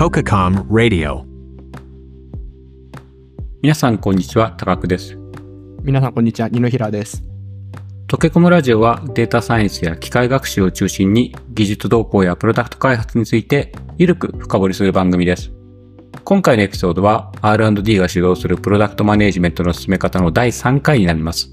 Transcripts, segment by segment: TOKECOM RADIO。 皆さんこんにちは、高久です。皆さんこんにちは、二野平です。トケコムラジオはデータサイエンスや機械学習を中心に技術動向やプロダクト開発についてゆるく深掘りする番組です。今回のエピソードは R&D が主導するプロダクトマネージメントの進め方の第3回になります。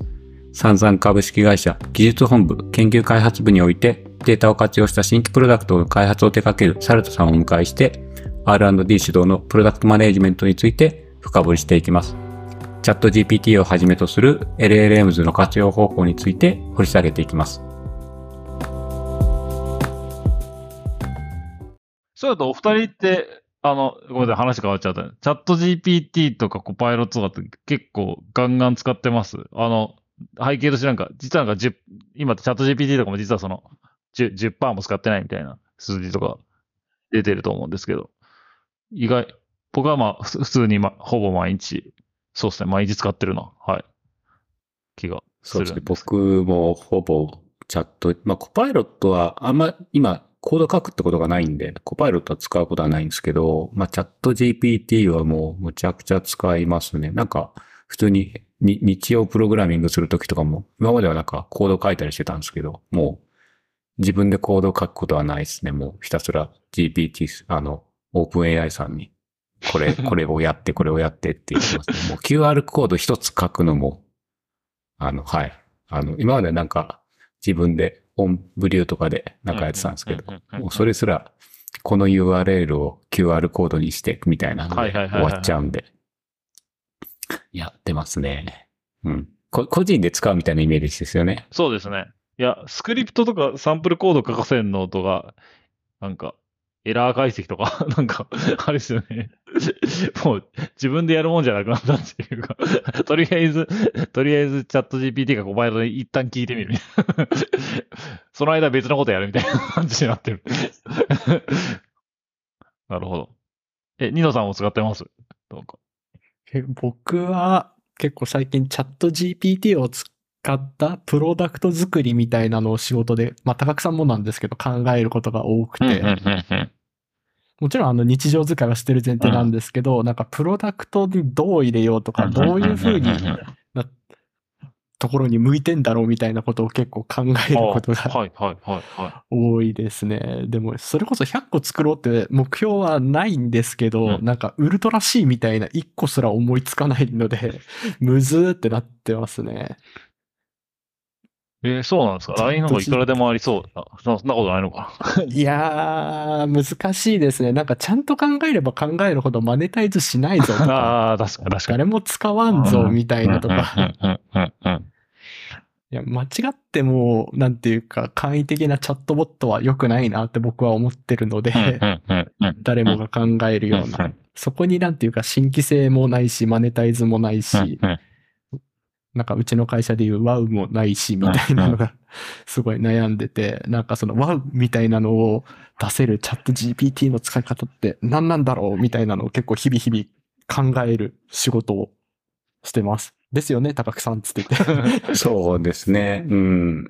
サンザン株式会社技術本部研究開発部においてデータを活用した新規プロダクトの開発を手掛けるサルトさんをお迎えして R&D 主導のプロダクトマネージメントについて深掘りしていきます。チャット GPT をはじめとする LLMs の活用方法について掘り下げていきます。そうだとお二人ってごめんなさい、話変わっちゃった。チャット GPT とかコパイロットとかって結構ガンガン使ってます。背景として実は今チャット GPT とかも実はその 10% も使ってないみたいな数字とか出てると思うんですけど、僕はまあ普通に、ほぼ毎日、そうですね、毎日使ってるな、はい、気がするんですけど。そうですね、僕もほぼチャット、コパイロットはあんま今コード書くってことがないんで、コパイロットは使うことはないんですけど、チャット GPT はもうむちゃくちゃ使いますね。普通に日曜プログラミングするときとかも、今まではコード書いたりしてたんですけど、もう自分でコード書くことはないですね。もうひたすら GPT、オープン AI さんに、これをやってって言ってますね。もう QR コード一つ書くのも、はい。今まで自分でオンブリューとかでやってたんですけど、もうそれすら、この URL を QR コードにして、みたいなので終わっちゃうんで。やってますね。うん。個人で使うみたいなイメージですよね。そうですね。いや、スクリプトとかサンプルコード書かせんのとか、エラー解析とか、あれですよね。もう、自分でやるもんじゃなくなったっていうか、とりあえずチャット GPT がコパイロットに一旦聞いてみるみたいな。その間別のことやるみたいな感じになってる。なるほど。ニノさんも使ってます？どうか。僕は結構最近チャット GPT を使ったプロダクト作りみたいなのを仕事で、高久さんもなんですけど考えることが多くて、もちろん日常使いはしてる前提なんですけど、プロダクトにどう入れようとか、どういう風になところに向いてんだろうみたいなことを結構考えることが多いですね。でもそれこそ100個作ろうって目標はないんですけど、ウルトラ C みたいな1個すら思いつかないのでむずーってなってますね。そうなんですか。LINE の方いくらでもありそう。そんなことないのかな。いやー、難しいですね。ちゃんと考えれば考えるほどマネタイズしないぞとか、確かに誰も使わんぞみたいなとか。いや、間違っても、簡易的なチャットボットは良くないなって僕は思ってるので、誰もが考えるような。そこに新規性もないし、マネタイズもないし、うちの会社でいうワウもないしみたいなのがすごい悩んでて、そのワウみたいなのを出せるチャット GPT の使い方って何なんだろうみたいなのを結構日々考える仕事をしてます。ですよね、高久さんつってて。そうですね。うん。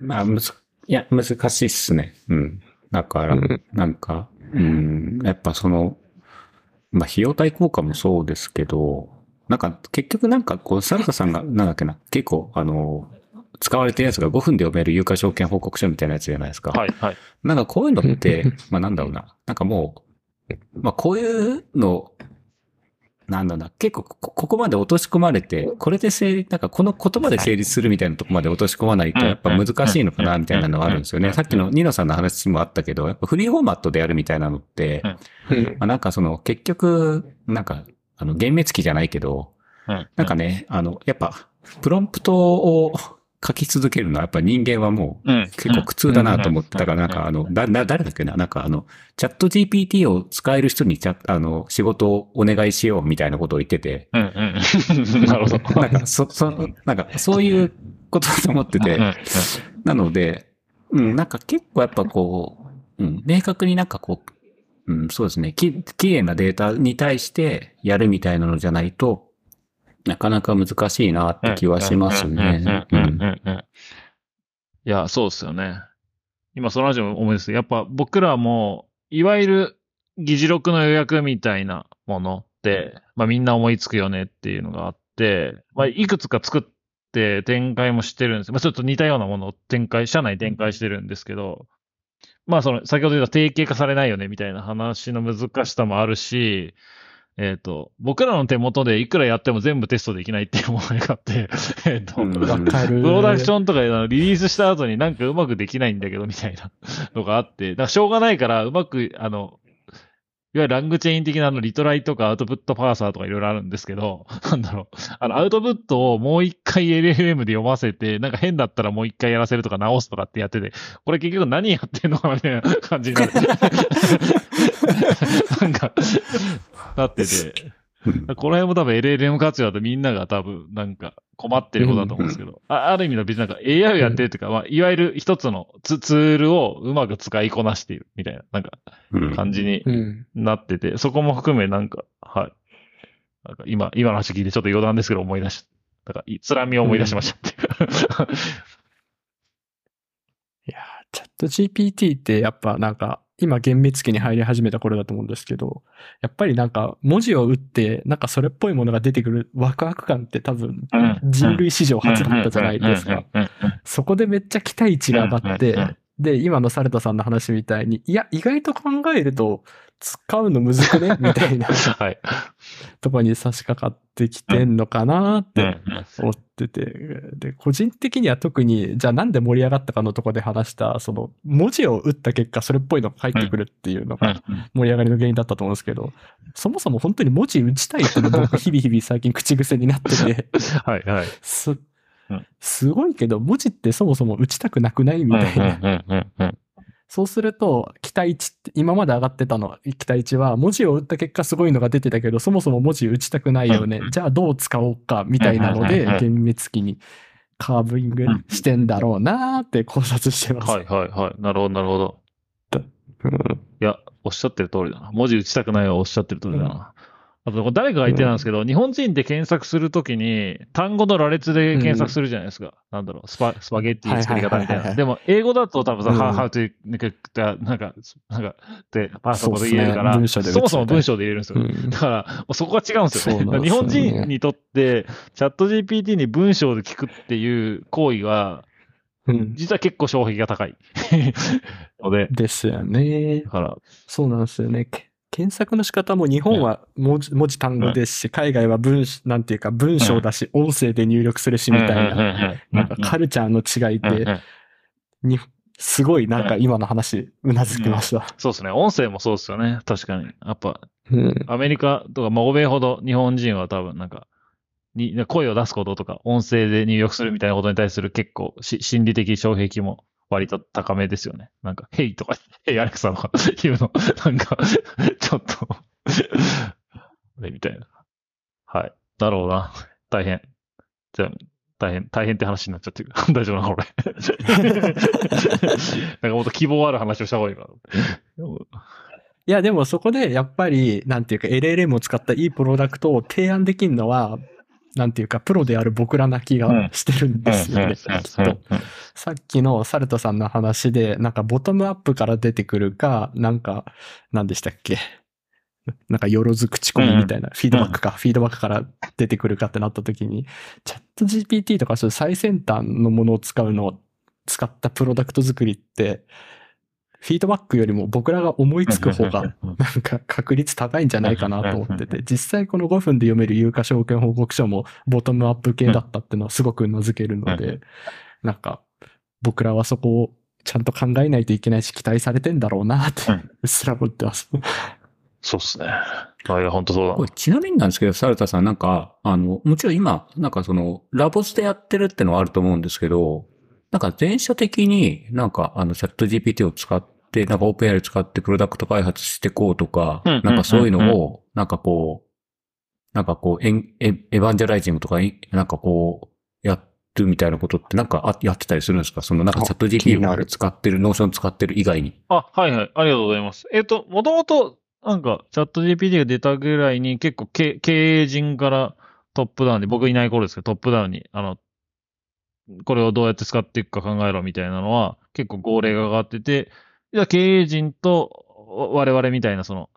いや、難しいっすね。うん。だから、やっぱ費用対効果もそうですけど、結局サルトさんが、結構、使われてるやつが5分で読める有価証券報告書みたいなやつじゃないですか。はいはい。こういうのって、もう、こういうの、結構ここまで落とし込まれて、これでこの言葉で成立するみたいなとこまで落とし込まないと、やっぱ難しいのかな、みたいなのがあるんですよね。さっきのニノさんの話もあったけど、やっぱフリーフォーマットでやるみたいなのって、結局、厳密機じゃないけど、やっぱ、プロンプトを書き続けるのは、やっぱ人間はもう結構苦痛だなと思って、だから誰だっけな、チャット GPT を使える人に仕事をお願いしようみたいなことを言ってて、なるほど。そういうことだと思ってて、なので、結構やっぱ明確にそうですね。きれいなデータに対してやるみたいなのじゃないと、なかなか難しいなって気はしますね。いや、そうですよね。今、その話も思い出す。やっぱ僕らも、いわゆる議事録の予約みたいなもので、まあみんな思いつくよねっていうのがあって、まあいくつか作って展開もしてるんです。まあちょっと似たようなものを社内展開してるんですけど、まあその先ほど言った定型化されないよねみたいな話の難しさもあるし、僕らの手元でいくらやっても全部テストできないっていう問題があって、プロダクションとかリリースした後になんかうまくできないんだけどみたいなのがあって、だからしょうがないからうまく、いわゆるラングチェイン的なリトライとかアウトプットパーサーとかいろいろあるんですけど、なんだろう、アウトプットをもう一回 LLM で読ませて、なんか変だったらもう一回やらせるとか直すとかってやってて、これ結局何やってんのかみたいな感じになる。なんか、なってて、この辺も多分 LLM 活用だとみんなが多分なんか困ってることだと思うんですけど、ある意味では別になんか AI をやってるというか、まあ、いわゆる一つのツールをうまく使いこなしているみたいな、なんか感じになってて、そこも含めなんか、はい。なんか今の話聞いてちょっと余談ですけど思い出した。なんか、つらみを思い出しましたっていう。いやー、チャット GPT ってやっぱなんか、今厳密期に入り始めた頃だと思うんですけど、やっぱりなんか文字を打ってなんかそれっぽいものが出てくるワクワク感って多分人類史上初だったじゃないですか。そこでめっちゃ期待値が上がって、で、今のサルタさんの話みたいに、いや、意外と考えると使うのむずくねみたいな、はい、とこに差し掛かってきてんのかなって思ってて、で、個人的には特に、じゃあなんで盛り上がったかのとこで話した、その文字を打った結果、それっぽいのが返ってくるっていうのが盛り上がりの原因だったと思うんですけど、そもそも本当に文字打ちたいっていうのが僕、日々日々最近口癖になってて、はいはい。すごいけど文字ってそもそも打ちたくなくないみたいな。そうすると期待値って今まで上がってたの期待値は文字を打った結果すごいのが出てたけどそもそも文字打ちたくないよね、じゃあどう使おうかみたいなので厳密期にカーブイングしてんだろうなーって考察してます。はいはいはい。なるほどなるほど。いやおっしゃってる通りだな。文字打ちたくないはおっしゃってる通りだな。あと誰かが言ってたんですけど、日本人って検索するときに単語の羅列で検索するじゃないですか。なんだろう、スパゲッティの作り方みたいな。でも英語だと多分さ、how to なんかってパーソンで言えるから、そもそも文章で言えるんですよ。だからそこが違うんですよね。日本人にとってチャット GPT に文章で聞くっていう行為は、実は結構障壁が高いので。ですよね。だからそうなんですよね。検索の仕方も日本は文字単語ですし、海外はなんていうか文章だし、音声で入力するしみたいな、なんかカルチャーの違いって、すごいなんか今の話、うなずきました。そうですね。音声もそうですよね。確かに。やっぱ、アメリカとか、まあ欧米ほど日本人は多分なんか、声を出すこととか、音声で入力するみたいなことに対する結構心理的障壁も。割と高めですよね。なんか、ヘイとか、ヘイアレクサとか言うの、なんか、ちょっと、みたいな。はい。だろうな。大変。じゃあ、大変って話になっちゃってる。大丈夫な、俺。なんかもっと希望ある話をした方がいいかな。いや、でもそこで、やっぱり、なんていうか、LLM を使ったいいプロダクトを提案できるのは、なんていうかプロである僕らな気がしてるんですよね。さっきのサルタさんの話でなんかボトムアップから出てくるかなんか何でしたっけなんかよろず口コミみたいなフィードバックから出てくるかってなった時にチャット GPT とかそういう最先端のものを使ったプロダクト作りってフィードバックよりも僕らが思いつく方がなんか確率高いんじゃないかなと思ってて、実際この5分で読める有価証券報告書もボトムアップ系だったっていうのはすごく頷けるので、なんか僕らはそこをちゃんと考えないといけないし期待されてんだろうなってうっすら思ってます。そうっすね。いや、本当そうだ。これちなみになんですけど、サルタさんなんか、もちろん今、なんかそのラボスでやってるってのはあると思うんですけど、なんか全社的になんかチャット GPT を使って、なんか OpenAI 使ってプロダクト開発してこうとか、なんかそういうのを、なんかこう、エヴァンジェライジングとか、なんかこう、やってるみたいなことってなんかやってたりするんですか？そのなんかチャット GPT を使ってる、ノーション使ってる以外に。あ、はいはい。ありがとうございます。もともとなんかチャット GPT が出たぐらいに結構経営陣からトップダウンで、僕いない頃ですけど、トップダウンに、これをどうやって使っていくか考えろみたいなのは結構号令が上がってて、経営陣と我々みたいなその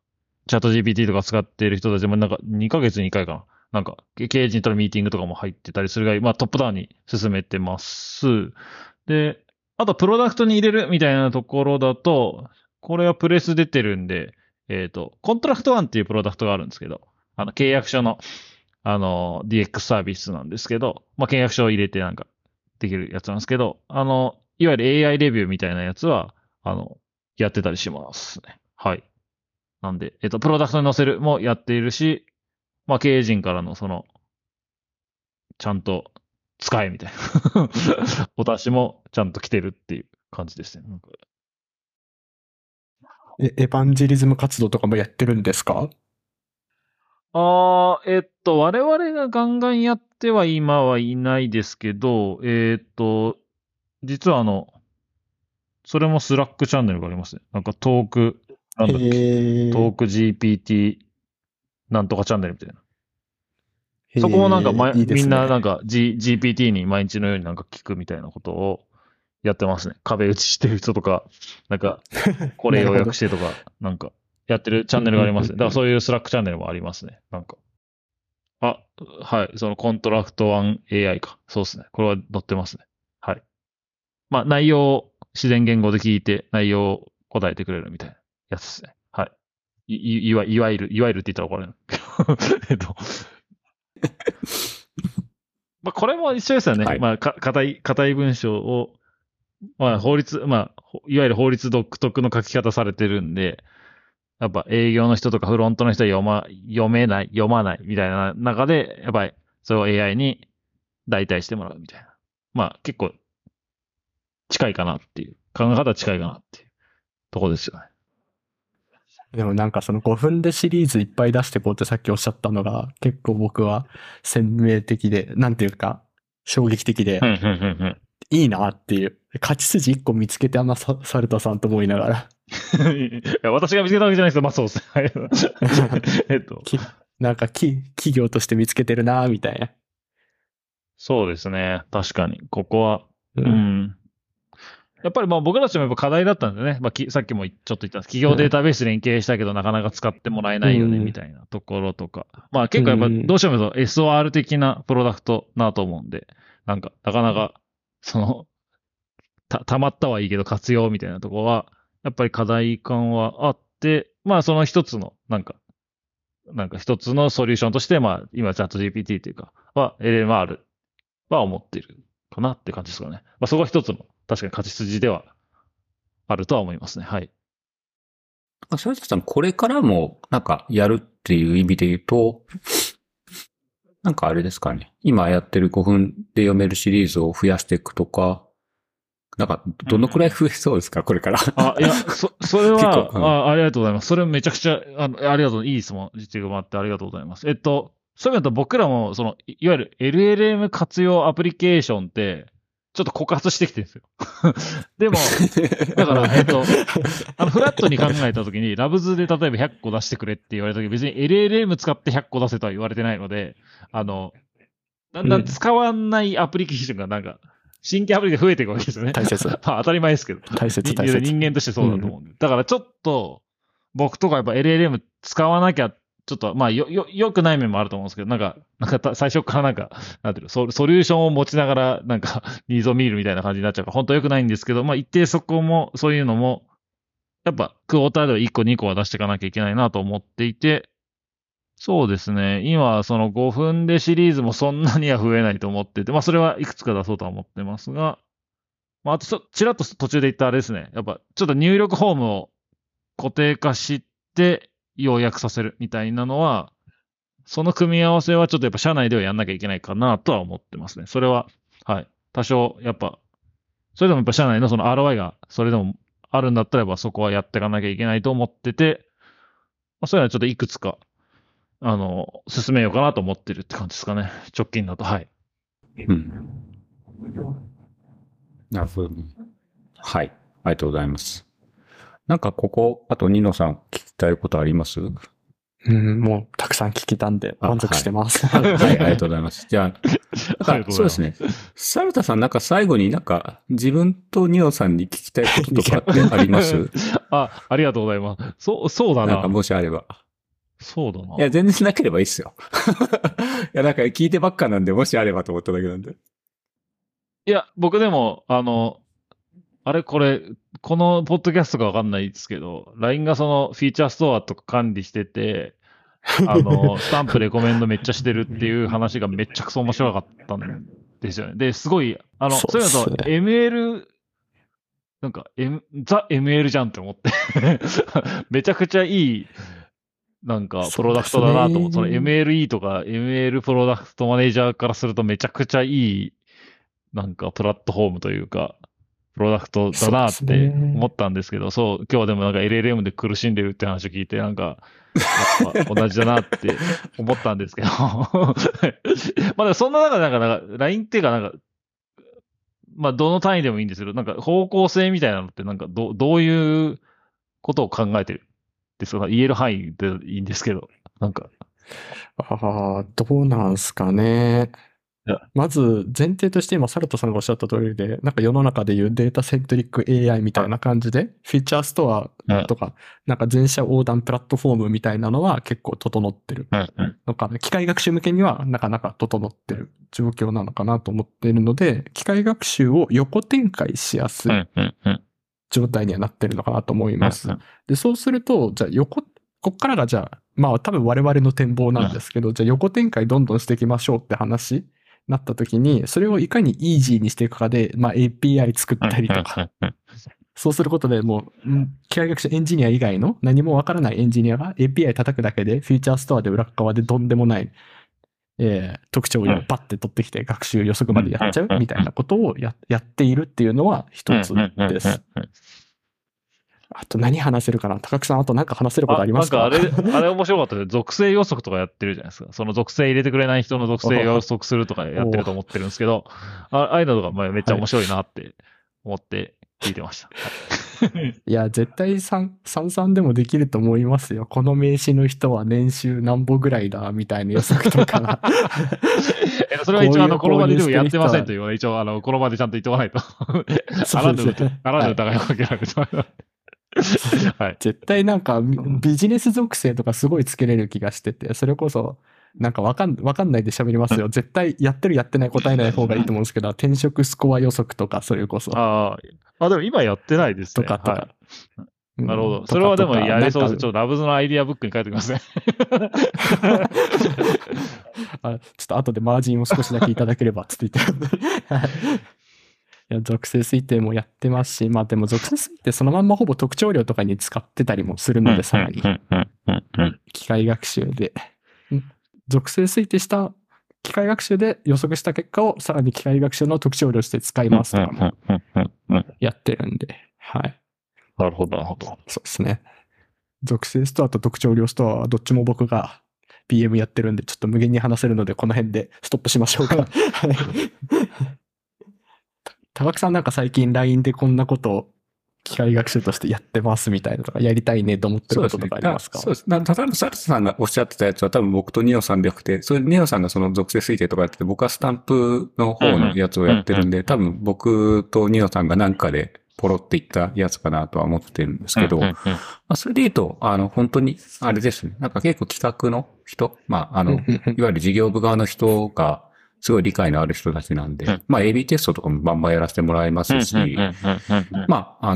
チャット GPT とか使っている人たちもなんか2ヶ月に1回かな。なんか経営陣とのミーティングとかも入ってたりするが、まあトップダウンに進めてます。で、あとプロダクトに入れるみたいなところだと、これはプレス出てるんで、コントラクト1っていうプロダクトがあるんですけど、契約書の、DX サービスなんですけど、まあ、契約書を入れてなんかできるやつなんですけど、いわゆる AI レビューみたいなやつは、やってたりしますね。はい。なんで、プロダクトに載せるもやっているし、まあ、経営陣からのちゃんと使えみたいな。お達しもちゃんと来てるっていう感じですね。なんかエヴァンジェリズム活動とかもやってるんですか？我々がガンガンやっては今はいないですけど、実はそれもスラックチャンネルがありますね。なんかトーク GPT なんとかチャンネルみたいな。そこもなんかいいですね、みんななんか、GPT に毎日のようになんか聞くみたいなことをやってますね。壁打ちしてる人とか、なんか、これ予約してとか、なんか、やってるチャンネルがありますね。だからそういうスラックチャンネルもありますね。なんか。あ、はい。コントラクト1 AI か。そうですね。これは載ってますね。はい。まあ、内容を自然言語で聞いて、内容を答えてくれるみたいなやつですね。はい。いわゆるって言ったら怒られる。まあこれも一緒ですよね。はい、まあ硬い文章を、まあいわゆる法律独特の書き方されてるんで、やっぱ営業の人とかフロントの人は読まないみたいな中で、やっぱりそれを AI に代替してもらうみたいな。まあ結構近いかなっていう、考え方は近いかなっていうところですよね。でもなんか5分でシリーズいっぱい出してこうってさっきおっしゃったのが結構僕は鮮明的で、なんていうか衝撃的で、いいなっていう。勝ち筋1個見つけてサルタさんと思いながら。いや、私が見つけたわけじゃないですけど、まあそうですね。なんか企業として見つけてるなみたいな。そうですね。確かに。ここは。うんやっぱりまあ僕たちもやっぱ課題だったんですよね。まあ、さっきもちょっと言ったんです。企業データベース連携したけど、なかなか使ってもらえないよね、みたいなところとか。まあ結構やっぱどうしてもと SOR 的なプロダクトなと思うんで、なんかなかなか、溜まったはいいけど活用みたいなところは、やっぱり課題感はあって、まあその一つの、なんか一つのソリューションとして、まあ今チャット GPT というか、LMR は思ってるかなって感じですかね。まあそこは一つの。確かに勝ち筋ではあるとは思いますね。はい。サルタさん、これからもなんかやるっていう意味で言うと、なんかあれですかね。今やってる5分で読めるシリーズを増やしていくとか、なんかどのくらい増えそうですか、これから。あ、いや、それは、ありがとうございます。それめちゃくちゃ、ありがとう、いい質問、実績もあってありがとうございます。そういう意味だと僕らも、いわゆる LLM 活用アプリケーションって、ちょっと枯渇してきてるんですよ。でも、だから、フラットに考えたときに、ラブズで例えば100個出してくれって言われたとき、別に LLM 使って100個出せとは言われてないので、だんだん使わないアプリケーションがなんか、新規アプリで増えていくわけですよね。大切。まあ当たり前ですけど。大切。人間としてそうだと思うんで。だからちょっと、僕とかやっぱ LLM 使わなきゃ、ちょっと、まあ、よくない面もあると思うんですけど、なんか、最初からなんていうの、ソリューションを持ちながら、なんか、ニーズを見るみたいな感じになっちゃうから、本当はよくないんですけど、まあ、一定そこも、そういうのも、やっぱ、クォーターでは1個2個は出していかなきゃいけないなと思っていて、そうですね、今、5分でシリーズもそんなには増えないと思ってて、まあ、それはいくつか出そうとは思ってますが、まあ、あとちらっと途中で言ったあれですね、やっぱ、ちょっと入力フォームを固定化して、要約させるみたいなのは、その組み合わせはちょっとやっぱ社内ではやんなきゃいけないかなとは思ってますね。それは、はい。多少、やっぱ、それでもやっぱ社内のROI がそれでもあるんだったらばそこはやっていかなきゃいけないと思ってて、まあ、そういうのはちょっといくつか、進めようかなと思ってるって感じですかね。直近だと、はい。うん。なるほど。はい。ありがとうございます。なんかここ、あとニノさん聞きたいことあります？もうたくさん聞けたんで満足してます。はい、はい、ありがとうございます。じゃあ、そうですね。サルタさん、なんか最後になんか自分とニノさんに聞きたいこととかってあります？ありがとうございます。そうだな。なんかもしあれば。そうだな。いや、全然なければいいっすよ。いや、なんか聞いてばっかなんで、もしあればと思っただけなんで。いや、僕でも、あれこれ、このポッドキャストかわかんないですけど、LINE がそのフィーチャーストアとか管理してて、スタンプレコメンドめっちゃしてるっていう話がめっちゃくそ面白かったんですよね。で、すごい、それだと ML、なんか、ザ ML じゃんって思って。めちゃくちゃいい、なんか、プロダクトだなと思って、その MLE とか ML プロダクトマネージャーからするとめちゃくちゃいい、なんか、プラットフォームというか、プロダクトだなって思ったんですけど、そう、今日はでもなんか LLM で苦しんでるって話を聞いて、なんか、やっぱ同じだなって思ったんですけど。まあ、そんな中でなんか、LINE っていうか、なんか、まあ、どの単位でもいいんですけど、なんか方向性みたいなのって、なんかどういうことを考えてるんですか？言える範囲でいいんですけど、なんか。ああ、どうなんすかね。まず前提として今サルトさんがおっしゃった通りで、なんか世の中でいうデータセントリック AI みたいな感じでフィーチャーストアとかなんか全社横断プラットフォームみたいなのは結構整ってるのかな、機械学習向けにはなかなか整ってる状況なのかなと思っているので、機械学習を横展開しやすい状態にはなってるのかなと思います。で、そうするとじゃあこっからがじゃあまあ多分我々の展望なんですけど、じゃあ横展開どんどんしていきましょうって話なった時に、それをいかにイージーにしていくかで、まあ API 作ったりとか、そうすることでもう機械学習エンジニア以外の何もわからないエンジニアが API 叩くだけでフィーチャーストアで裏側でとんでもない特徴をバッて取ってきて学習予測までやっちゃうみたいなことをやっているっていうのは一つです。あと何話せるかな、高木さん、あと何か話せることありますか？なんかあれ面白かったです。属性予測とかやってるじゃないですか。その属性入れてくれない人の属性を予測するとかやってると思ってるんですけど、ああいうのとかめっちゃ面白いなって思って聞いてました。はい、いや、絶対3でもできると思いますよ。この名刺の人は年収何歩ぐらいだみたいな予測とか。それは一応この場ででもやってませんというのは一応この場でちゃんと言っておかないと。あらぬ疑いをかけられてしまう。はい、絶対なんかビジネス属性とかすごいつけれる気がしてて、それこそなんかわかんないで喋りますよ。絶対やってるやってない答えない方がいいと思うんですけど、転職スコア予測とか、それこそあでも今やってないですね。とか、はい、なるほど、それはでもやれそうです。ちょっとラブズのアイディアブックに書いておきますね。ちょっと後でマージンを少しだけいただければつって言って。属性推定もやってますし、まあでも属性推定そのまんまほぼ特徴量とかに使ってたりもするので、さらに機械学習で属性推定した機械学習で予測した結果をさらに機械学習の特徴量して使いますとかもやってるんで、はい。なるほどなるほど。そうですね。属性ストアと特徴量ストアはどっちも僕が PM やってるんで、ちょっと無限に話せるのでこの辺でストップしましょうか。高木さん、なんか最近 LINE でこんなことを機械学習としてやってますみたいなとか、やりたいねと思ってることとかありますか？そうですね。例えばサルトさんがおっしゃってたやつは多分僕とニオさんでよくて、それニオさんがその属性推定とかやってて、僕はスタンプの方のやつをやってるんで、多分僕とニオさんがなんかでポロっていったやつかなとは思ってるんですけど、それで言うと、本当にあれですね。なんか結構企画の人、まあ、いわゆる事業部側の人が、すごい理解のある人たちなんで、まあ AB テストとかもバンバンやらせてもらいますし、まあ、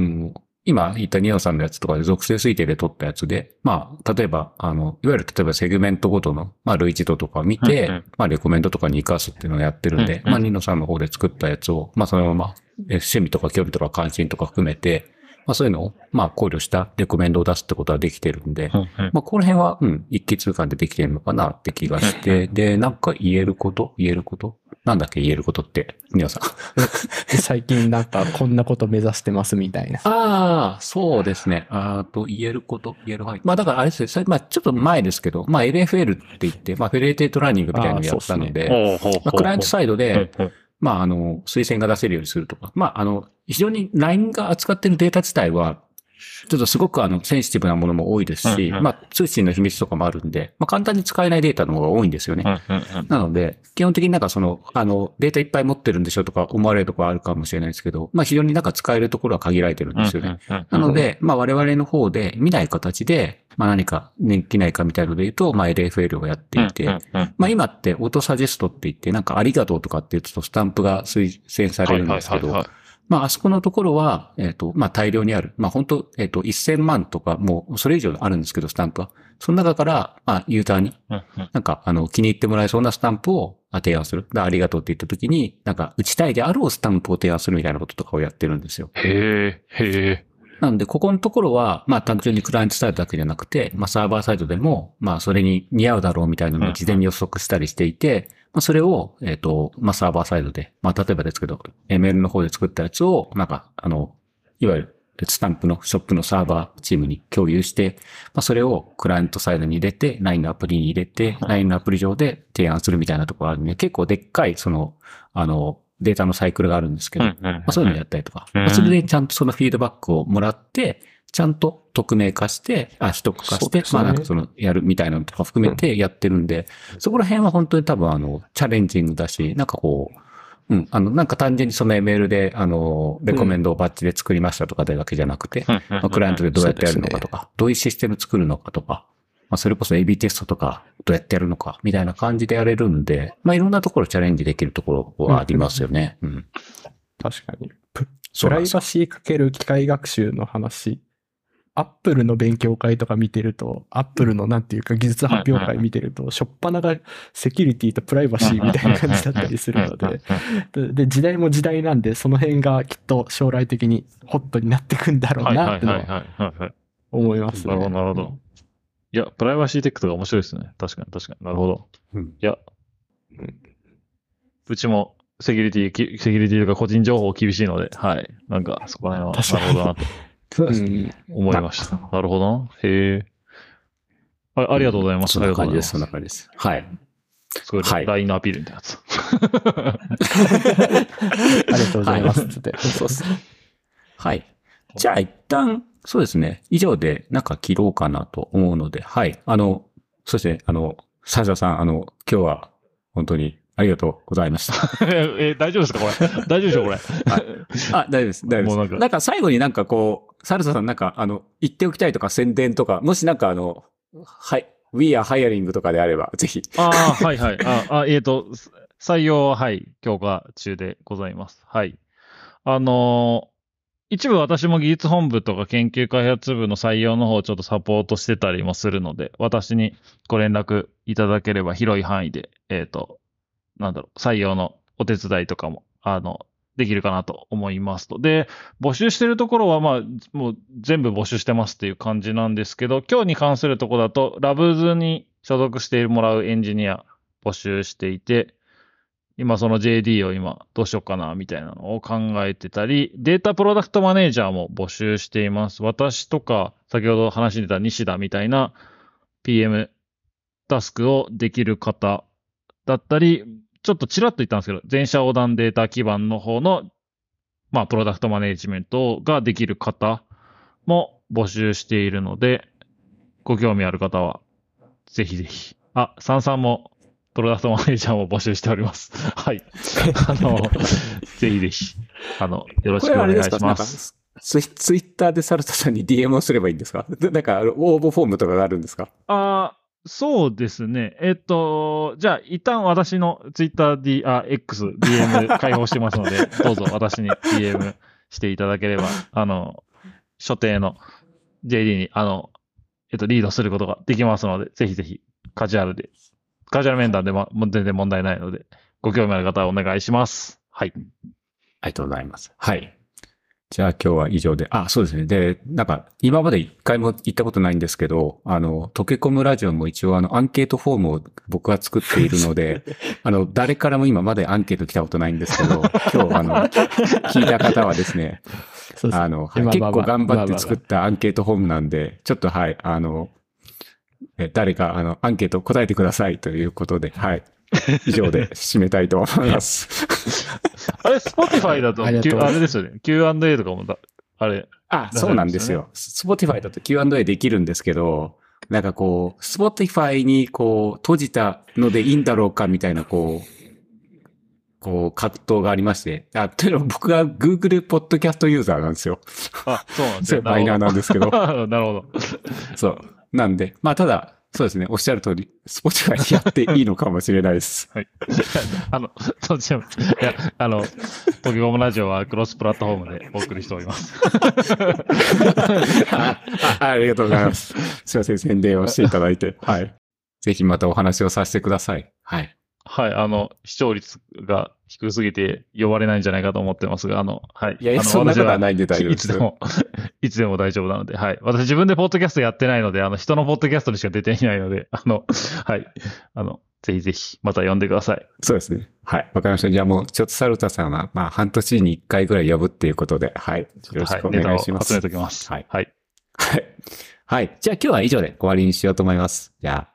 今言ったニオさんのやつとかで属性推定で取ったやつで、まあ、例えば、いわゆる例えばセグメントごとの、まあ、類似度とか見て、まあ、レコメンドとかに活かすっていうのをやってるんで、まあ、ニノさんの方で作ったやつを、まあ、そのまま、趣味とか興味とか関心とか含めて、まあ、そういうのを、まあ、考慮したレコメンドを出すってことはできてるんで、まあ、この辺は、一気通貫でできてるのかなって気がして、で、なんか言えることなんだっけ、言えることって、皆さん。最近なんか、こんなこと目指してますみたいな。ああ、そうですね。言える範囲。まあ、だからあれですね、まあ、ちょっと前ですけど、まあ、LFL って言って、まあ、フェレーテートラーニングみたいなのをやったので、クライアントサイドで、まあ、推薦が出せるようにするとか。まあ、非常に LINE が扱ってるデータ自体は、ちょっとすごくセンシティブなものも多いですし、まあ、通信の秘密とかもあるんで、まあ、簡単に使えないデータの方が多いんですよね。なので、基本的になんかデータいっぱい持ってるんでしょとか思われるところあるかもしれないですけど、まあ、非常になんか使えるところは限られてるんですよね。なので、まあ、我々の方で見ない形で、まあ何かできないかみたいなので言うと、まあ LFL をやっていて、まあ今ってオートサジェストって言って、なんかありがとうとかって言うとスタンプが推薦されるんですけど、まああそこのところは、まあ大量にある。まあ本当1000万とかもうそれ以上あるんですけど、スタンプは。その中から、まあユーザーに、なんか気に入ってもらえそうなスタンプを提案する。ありがとうって言った時に、なんか打ちたいであろうスタンプを提案するみたいなこととかをやってるんですよ。へー。なんで、ここのところは、まあ単純にクライアントサイドだけじゃなくて、まあサーバーサイドでも、まあそれに似合うだろうみたいなのを事前に予測したりしていて、まあそれを、まあサーバーサイドで、まあ例えばですけど、ML の方で作ったやつを、なんか、いわゆるスタンプのショップのサーバーチームに共有して、まあそれをクライアントサイドに入れて、LINE のアプリに入れて、LINE のアプリ上で提案するみたいなところがあるんで、結構でっかい、データのサイクルがあるんですけど、まあそういうのをやったりとか、それでちゃんとそのフィードバックをもらって、ちゃんと匿名化して、秘匿化して、まあなんかやるみたいなのとか含めてやってるんで、そこら辺は本当に多分チャレンジングだし、なんかなんか単純にその ML で、レコメンドをバッチで作りましたとかでだけじゃなくて、クライアントでどうやってやるのかとか、どういうシステム作るのかとか、まあそれこそ AB テストとかどうやってやるのかみたいな感じでやれるんで、まあいろんなところチャレンジできるところはありますよね。確かに。プライバシー×機械学習の話。アップルの勉強会とか見てると、アップルのなんていうか技術発表会見てると、初っ端がセキュリティとプライバシーみたいな感じだったりするので、で、時代も時代なんで、その辺がきっと将来的にホットになってくんだろうなって思いますね。なるほど。いや、プライバシーテックとか面白いですね。確かに。なるほど。いや、うちもセキュリティとか個人情報厳しいので、はい。なんか、そこら辺は、なるほどなと。そうですね。思いました。なるほどな。へぇ。ありがとうございます。そんな感じです。はい。すごい、LINE のアピールみたいなやつ。ありがとうございます。そうです。はい。じゃあ、一旦、そうですね。以上で、なんか切ろうかなと思うので、はい。そして、サジャさん、今日は、本当に、ありがとうございました。大丈夫ですかこれ。大丈夫でしょこれ。大丈夫です。なんか最後になんかこう、サルサさんなんか、言っておきたいとか宣伝とか、もしなんかはい、We are hiring とかであれば、ぜひ。はい。採用は、はい、強化中でございます。はい。一部私も技術本部とか研究開発部の採用の方をちょっとサポートしてたりもするので、私にご連絡いただければ広い範囲で、採用のお手伝いとかも、できるかなと思いますと。で、募集してるところは、まあ、もう全部募集してますっていう感じなんですけど、今日に関するところだと、ラブズに所属してもらうエンジニア募集していて、今その JD を今どうしようかなみたいなのを考えてたり、データプロダクトマネージャーも募集しています。私とか、先ほど話してた西田みたいな PM タスクをできる方だったり、ちょっとちらっと言ったんですけど、全社横断データ基盤の方の、まあ、プロダクトマネジメントができる方も募集しているので、ご興味ある方は、ぜひぜひ。サンさんも、プロダクトマネージャーも募集しております。はい。ぜひぜひ、よろしくお願いします。ツイッターでサルサさんに DM をすればいいんですか？なんか、応募フォームとかがあるんですか？そうですね。じゃあ、一旦私のツイッター X、DM 開放してますので、どうぞ私に DM していただければ、所定の JD に、リードすることができますので、ぜひぜひ、カジュアル面談でも全然問題ないので、ご興味ある方はお願いします。はい。ありがとうございます。はい。じゃあ今日は以上で、そうですね。で、なんか今まで一回も行ったことないんですけど、トケコムラジオも一応アンケートフォームを僕は作っているので、誰からも今までアンケート来たことないんですけど、今日聞いた方はですね、結構頑張って作ったアンケートフォームなんで、ちょっとはい、誰かアンケート答えてくださいということで、はい。以上で締めたいと思います。あれ、Spotify だと、あれですよね。Q&A とかもあれ。そうなんですよ。Spotify だと Q&A できるんですけど、なんかこう、Spotify にこう、閉じたのでいいんだろうかみたいな、こう、葛藤がありまして。というのは僕が Google Podcast ユーザーなんですよ。そうなんですよ。マイナーなんですけど。なるほど。そう。なんで、まあただ、そうですね、おっしゃる通り、Spotify にやっていいのかもしれないです。はい。そうですね。いや、TOKECOM RADIOはクロスプラットフォームでお送りしております。ありがとうございます。すいません、宣伝をしていただいて。はい。ぜひまたお話をさせてください。はい。はい、視聴率が低すぎて呼ばれないんじゃないかと思ってますが、はい。いや、そんなことはないんで大丈夫です。いつでも大丈夫なので、はい。私自分でポッドキャストやってないので、人のポッドキャストにしか出ていないので、はい。ぜひぜひ、また呼んでください。そうですね。はい。わかりました。じゃあもう、ちょっとサルタさんは、まあ、半年に1回ぐらい呼ぶっていうことで、はい。よろしくお願いします。はい。集めておきます。はい。はい。はい。じゃあ今日は以上で終わりにしようと思います。じゃあ。